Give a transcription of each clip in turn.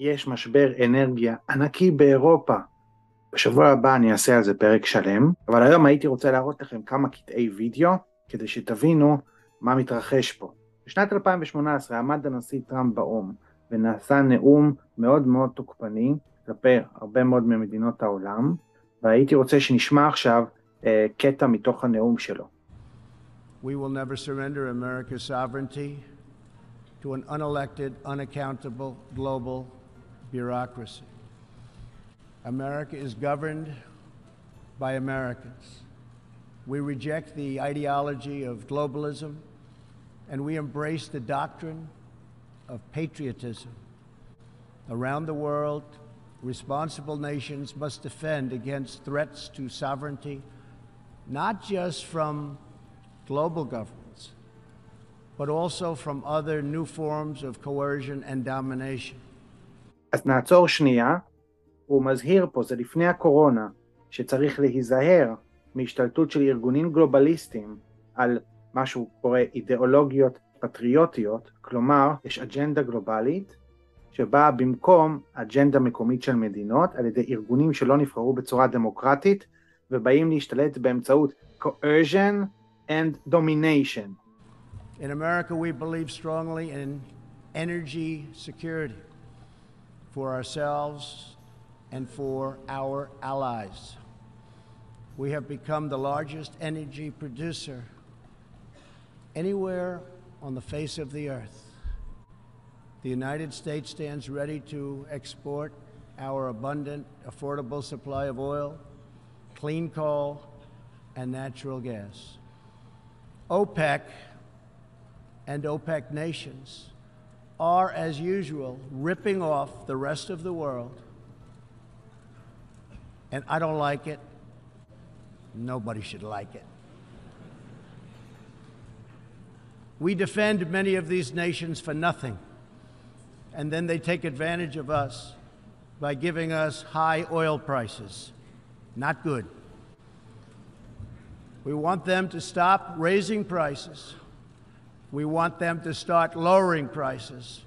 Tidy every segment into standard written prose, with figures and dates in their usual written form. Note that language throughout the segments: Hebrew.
יש משבר אנרגיה ענקי באירופה. בשבוע הבא אני אעשה על זה פרק שלם, אבל היום הייתי רוצה להראות לכם כמה קטעי וידאו, כדי שתבינו מה מתרחש פה. בשנת 2018 עמד הנשיא טראמפ באום, ונעשה נאום מאוד מאוד תוקפני, כלפי הרבה מאוד ממדינות העולם, והייתי רוצה שנשמע עכשיו קטע מתוך הנאום שלו. We will never surrender America's sovereignty to an unelected, unaccountable global bureaucracy. America is governed by Americans. We reject the ideology of globalism and we embrace the doctrine of patriotism. Around the world, responsible nations must defend against threats to sovereignty, not just from global governments, but also from other new forms of coercion and domination. אז נעצור שנייה, הוא מזהיר פה, זה לפני הקורונה, שצריך להיזהר מהשתלטות של ארגונים גלובליסטיים על מה שהוא קורא אידיאולוגיות פטריוטיות, כלומר, יש אג'נדה גלובלית, שבאה במקום אג'נדה מקומית של מדינות, על ידי ארגונים שלא נבחרו בצורה דמוקרטית, ובאים להשתלט באמצעות coercion and domination. In America, we believe strongly in energy security for ourselves and for our allies. We have become the largest energy producer anywhere on the face of the earth. The United States stands ready to export our abundant, affordable supply of oil, clean coal, and natural gas. OPEC and OPEC nations are, as usual, ripping off the rest of the world, and I don't like it. Nobody should like it. We defend many of these nations for nothing. And then they take advantage of us by giving us high oil prices. Not good. We want them to stop raising prices. We want them to start lowering prices.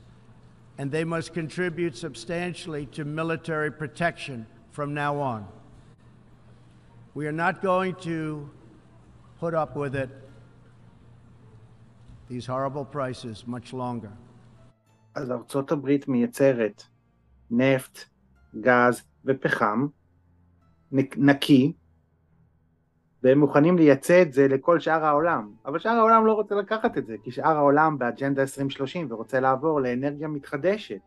And they must contribute substantially to military protection from now on. We are not going to put up with it, these horrible prices, much longer. אז ארצות הברית מייצרת נפט, גז ופחם נקי, והם מוכנים לייצא את זה לכל שאר העולם, אבל שאר העולם לא רוצה לקחת את זה, כי שאר העולם באג'נדה 2030 ורוצה לעבור לאנרגיה מתחדשת.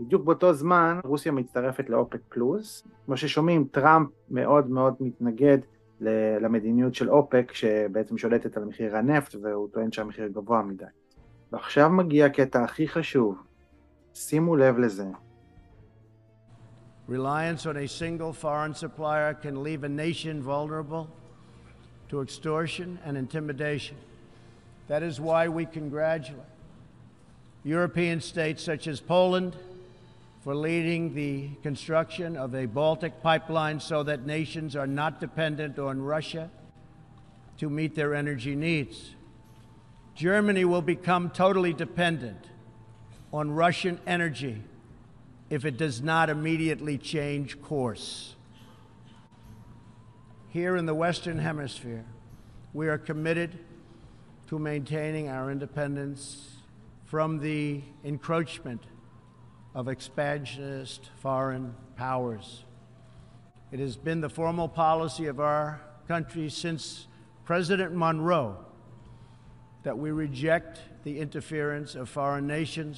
בדיוק באותו זמן רוסיה מצטרפת לאופק פלוס, כמו ששומעים טראמפ מאוד מאוד מתנגד למדיניות של אופק, שבעצם שולטת על מחיר הנפט, והוא טוען שהמחיר גבוה מדי. ועכשיו מגיע הקטע הכי חשוב. שימו לב לזה. Reliance on a single foreign supplier can leave a nation vulnerable to extortion and intimidation. That is why we congratulate European states such as Poland for leading the construction of a Baltic pipeline so that nations are not dependent on Russia to meet their energy needs. Germany will become totally dependent on Russian energy if it does not immediately change course. Here in the Western Hemisphere, we are committed to maintaining our independence from the encroachment of expansionist foreign powers. It has been the formal policy of our country since President Monroe that we reject the interference of foreign nations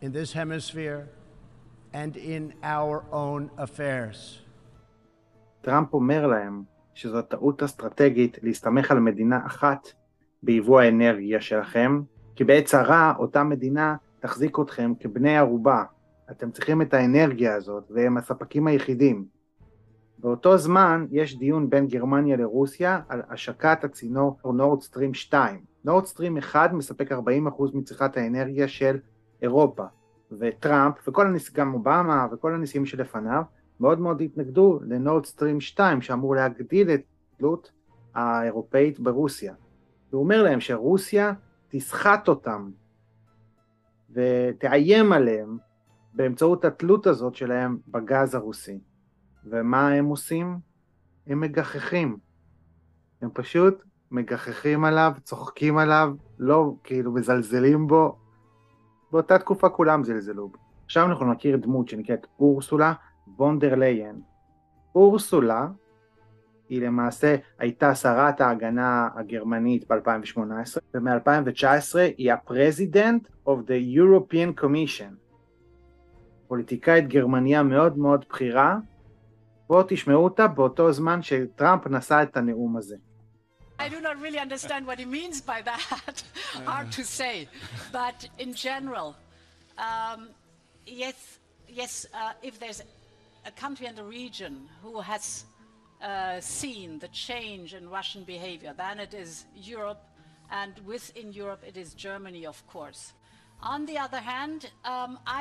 in this hemisphere and in our own affairs. טראמפ אומר להם שזו טעות אסטרטגית להסתמך על מדינה אחת ביבוא האנרגיה שלכם, כי בעת צרה אותה מדינה תחזיק אתכם כבני ערובה. אתם צריכים את האנרגיה הזאת, והם הספקים היחידים. באותו זמן יש דיון בין גרמניה לרוסיה על השקת הצינור נורד סטרים 2. נורד סטרים 1 מספק 40% מצריכת האנרגיה של אירופה, וטראמפ וכל הנשיאים, גם אובמה וכל הנשיאים שלפניו, מאוד מאוד התנגדו לנורד סטרים 2, שאמור להגדיל את התלות האירופאית ברוסיה. הוא אומר להם שרוסיה תסחט אותם ותאיים עליהם באמצעות התלות הזאת שלהם בגז הרוסי. ומה הם עושים? הם מגחכים. הם פשוט מגחכים עליו, צוחקים עליו, לא כאילו מזלזלים בו. באותה תקופה כולם זלזלו בו. עכשיו אנחנו נכיר דמות שנקראת אורסולה וונדר ליין. אורסולה היא למעשה הייתה שרת ההגנה הגרמנית ב-2018, ומ-2019 היא הפרזידנט of the European Commission. פוליטיקאית גרמניה מאוד מאוד בכירה, בואו תשמעו אותה באותו זמן שטראמפ נשא את הנאום הזה. I do not really understand what he means by that, hard to say, but in general, yes, if there's a country and a region who has seen the change in Russian behavior, then it is Europe, and within Europe it is Germany, of course. On the other hand,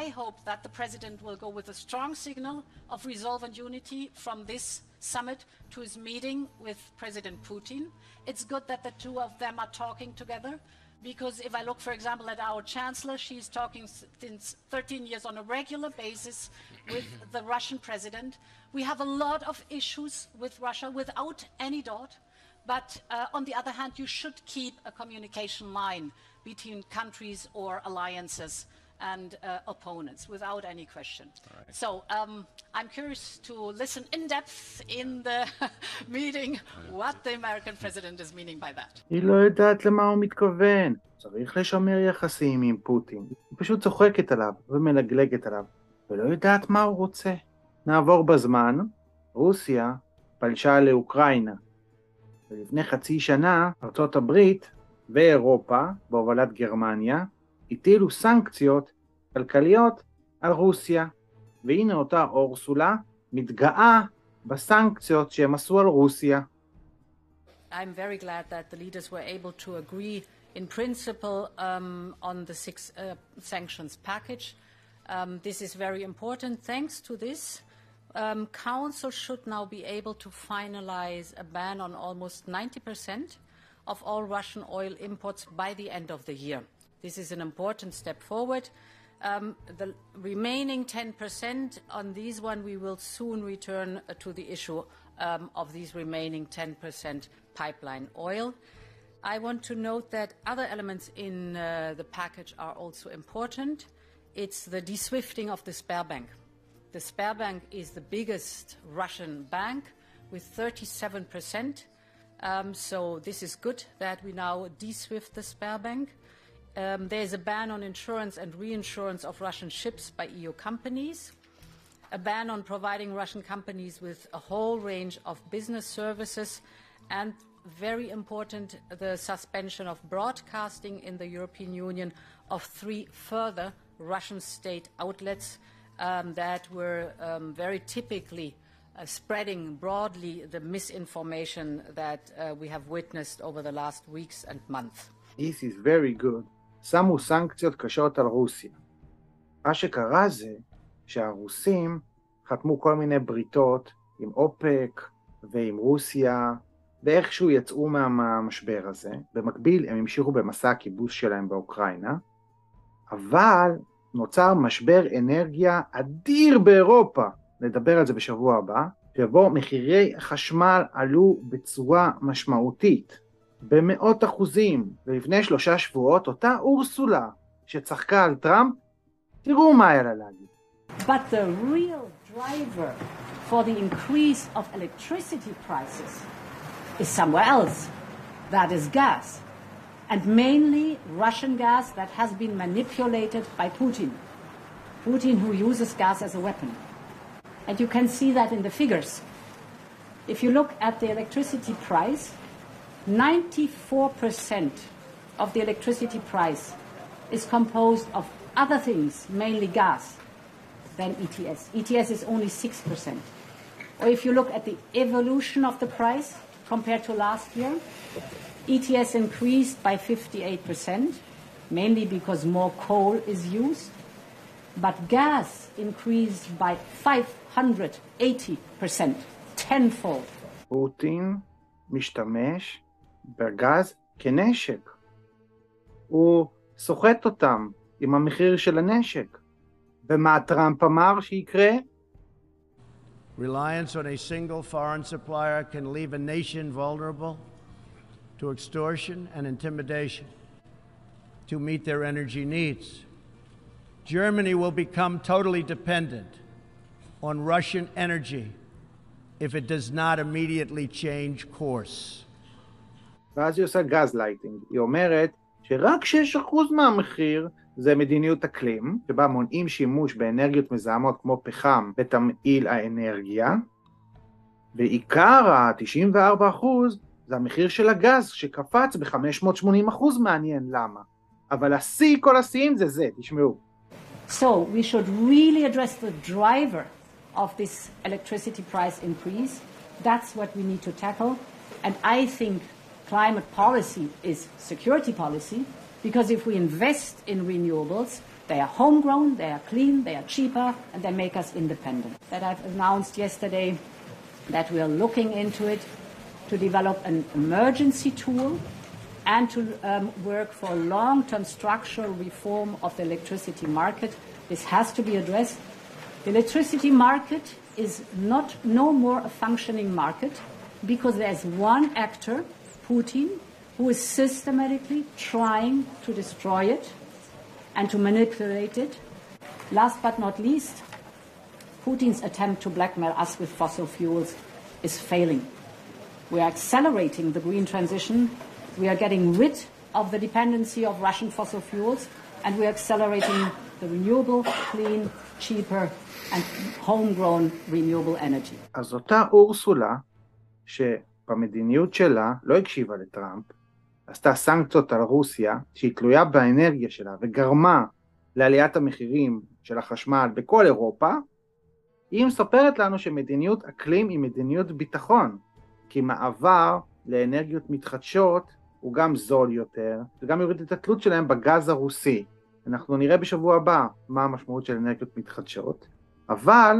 I hope that the president will go with a strong signal of resolve and unity from this summit to his meeting with President Putin. It's good that the two of them are talking together, because if I look, for example, at our chancellor, she's talking since 13 years on a regular basis with the Russian president. We have a lot of issues with Russia without any doubt, but on the other hand, you should keep a communication line between countries or alliances and opponents, without any question. Right. So I'm curious to listen in depth in the meeting what the American president is meaning by that. היא לא יודעת למה הוא מתכוון. צריך לשמר יחסים עם פוטין. היא פשוט צוחקת עליו ומלגלגת עליו, ולא יודעת מה הוא רוצה. נעבור בזמן, רוסיה פלשה לאוקראינה. ולפני חצי שנה, ארצות הברית ואירופה, בהובלת גרמניה, הטילו סנקציות כלכליות על רוסיה. והנה אותה אורסולה מתגאה בסנקציות שהם עשו על רוסיה. I'm very glad that the leaders were able to agree in principle on the six sanctions package. This is very important. Thanks to this, Council should now be able to finalize a ban on almost 90% of all Russian oil imports by the end of the year. This is an important step forward. The remaining 10%, on these one we will soon return to the issue of these remaining 10% pipeline oil. I want to note that other elements in the package are also important. It's the de-swifting of the Sberbank. The Sberbank is the biggest Russian bank with 37%. So this is good that we now de-swift the Sberbank. There is a ban on insurance and reinsurance of Russian ships by EU companies, a ban on providing Russian companies with a whole range of business services, and very important, the suspension of broadcasting in the European Union of 3 further Russian state outlets that were very typically spreading broadly the misinformation that we have witnessed over the last weeks and months. This is very good. שמו סנקציות קשות על רוסיה. מה שקרה זה שהרוסים חתמו כל מיני בריתות עם אופק ועם רוסיה, ואיכשהו יצאו מהמשבר הזה. במקביל הם המשיכו במסע הכיבוש שלהם באוקראינה, אבל נוצר משבר אנרגיה אדיר באירופה. נדבר על זה בשבוע הבא, שבו מחירי החשמל עלו בצורה משמעותית. במאות אחוזים, ולפני 3 שבועות, אותה אורסולה שצחקה על טראמפ, תראו מה היה לה להגיד. But the real driver for the increase of electricity prices is somewhere else. That is gas. And mainly Russian gas that has been manipulated by Putin. Putin who uses gas as a weapon. And you can see that in the figures. If you look at the electricity price, 94% of the electricity price is composed of other things, mainly gas, than ETS. ETS is only 6%. Or if you look at the evolution of the price compared to last year, ETS increased by 58%, mainly because more coal is used. But gas increased by 580%, tenfold. Putin משתמש בגז כנשק. הוא סוחט אותם עם המחיר של הנשק. ומה טראמפ אמר שיקרה? Reliance on a single foreign supplier can leave a nation vulnerable to extortion and intimidation to meet their energy needs. Germany will become totally dependent on Russian energy if it does not immediately change course. ואז היא עושה גז לייטינג. היא אומרת שרק 6% מהמחיר זה מדיניות אקלים, שבה מונעים שימוש באנרגיות מזהמות כמו פחם בתמהיל האנרגיה, ועיקר ה-94% זה המחיר של הגז שקפץ ב-580%, מעניין למה. אבל השיא, כל השיאים זה זה, תשמעו. So we should really address the driver of this electricity price increase. That's what we need to tackle. And I think climate policy is security policy, because if we invest in renewables, they are homegrown, they are clean, they are cheaper, and they make us independent. That I've announced yesterday that we are looking into it to develop an emergency tool and to work for long-term structural reform of the electricity market. This has to be addressed. The electricity market is no more a functioning market because there's one actor, Putin, who is systematically trying to destroy it and to manipulate it. Last but not least, Putin's attempt to blackmail us with fossil fuels is failing. We are accelerating the green transition. We are getting rid of the dependency of Russian fossil fuels, and we are accelerating the renewable, clean, cheaper and homegrown renewable energy. אז אותה אורסולה שבמדיניות שלה לא הקשיבה לטראמפ, עשתה סנקציות על רוסיה שהיא תלויה באנרגיה שלה וגרמה לעליית המחירים של החשמל בכל אירופה, היא מספרת לנו שמדיניות אקלים היא מדיניות ביטחון, כי מעבר לאנרגיות מתחדשות הוא גם זול יותר, וגם יוריד את התלות שלהם בגז הרוסי. אנחנו נראה בשבוע הבא מה המשמעות של אנרגיות מתחדשות, אבל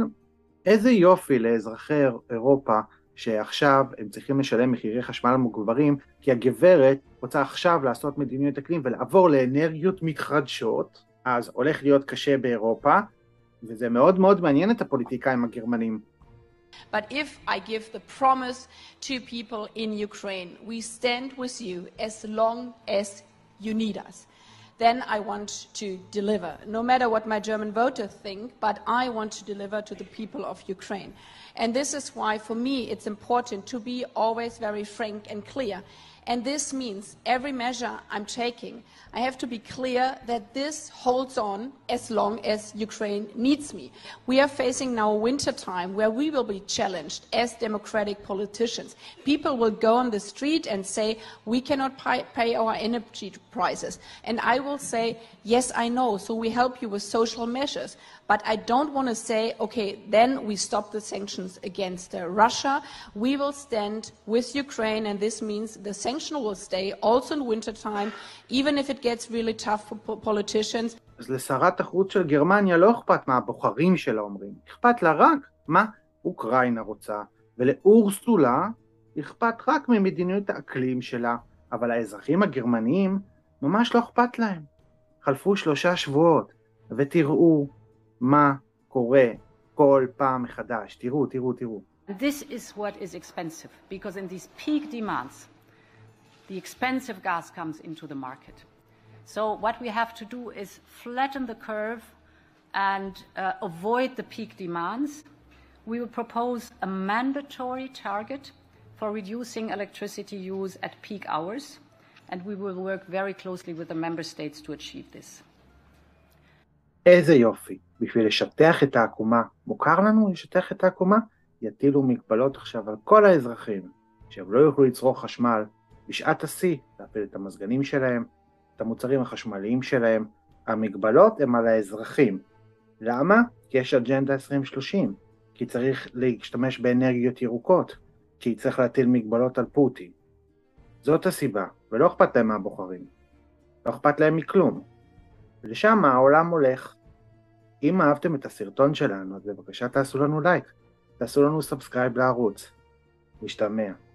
איזה יופי לאזרחי אירופה שעכשיו הם צריכים לשלם מחירי חשמל מוגברים, כי הגברת רוצה עכשיו לעשות מדיניות אקלים ולעבור לאנרגיות מתחדשות, אז הולך להיות קשה באירופה, וזה מאוד מאוד מעניין את הפוליטיקאים הגרמנים. But if I give the promise to people in Ukraine, we stand with you as long as you need us. Then I want to deliver, no matter what my German voters think, but I want to deliver to the people of Ukraine. And this is why, for me, it's important to be always very frank and clear. And this means every measure I'm taking, I have to be clear that this holds on as long as Ukraine needs me. We are facing now winter time where we will be challenged as democratic politicians. People will go on the street and say, we cannot pay our energy prices. And I will say, yes, I know, so we help you with social measures. But I don't want to say, okay, then we stop the sanctions against Russia. We will stand with Ukraine, and this means the sanction will stay also in winter time, even if it gets really tough for politicians. אז לשרת החוץ של גרמניה לא אכפת מה הבוחרים שלה אומרים, אכפת לה רק מה אוקראינה רוצה, ולאורסולה אכפת רק ממדיניות האקלים שלה, אבל האזרחים הגרמניים ממש לא אכפת להם. חלפו 3 שבועות ותראו מה קורה כל פעם מחדש. תראו. This is what is expensive, because in these peak demands the expensive gas comes into the market. So what we have to do is flatten the curve and avoid the peak demands. We will propose a mandatory target for reducing electricity use at peak hours, and we will work very closely with the member states to achieve this. איזה יופי, בשביל לשטח את העקומה, מוכר לנו לשטח את העקומה? יטילו מגבלות עכשיו על כל האזרחים, שהם לא יוכלו לצרוך חשמל, בשעת השיא, להפעיל את המזגנים שלהם, את המוצרים החשמליים שלהם. המגבלות הם על האזרחים. למה? כי יש אג'נדה 2030, כי צריך להשתמש באנרגיות ירוקות, כי צריך להטיל מגבלות על פוטין. זאת הסיבה, ולא אכפת להם מהבוחרים. לא אכפת להם מכלום. ולשם העולם הולך. אם אהבתם את הסרטון שלנו, אז בבקשה תעשו לנו לייק, תעשו לנו סאבסקרייב לערוץ. נשתמע.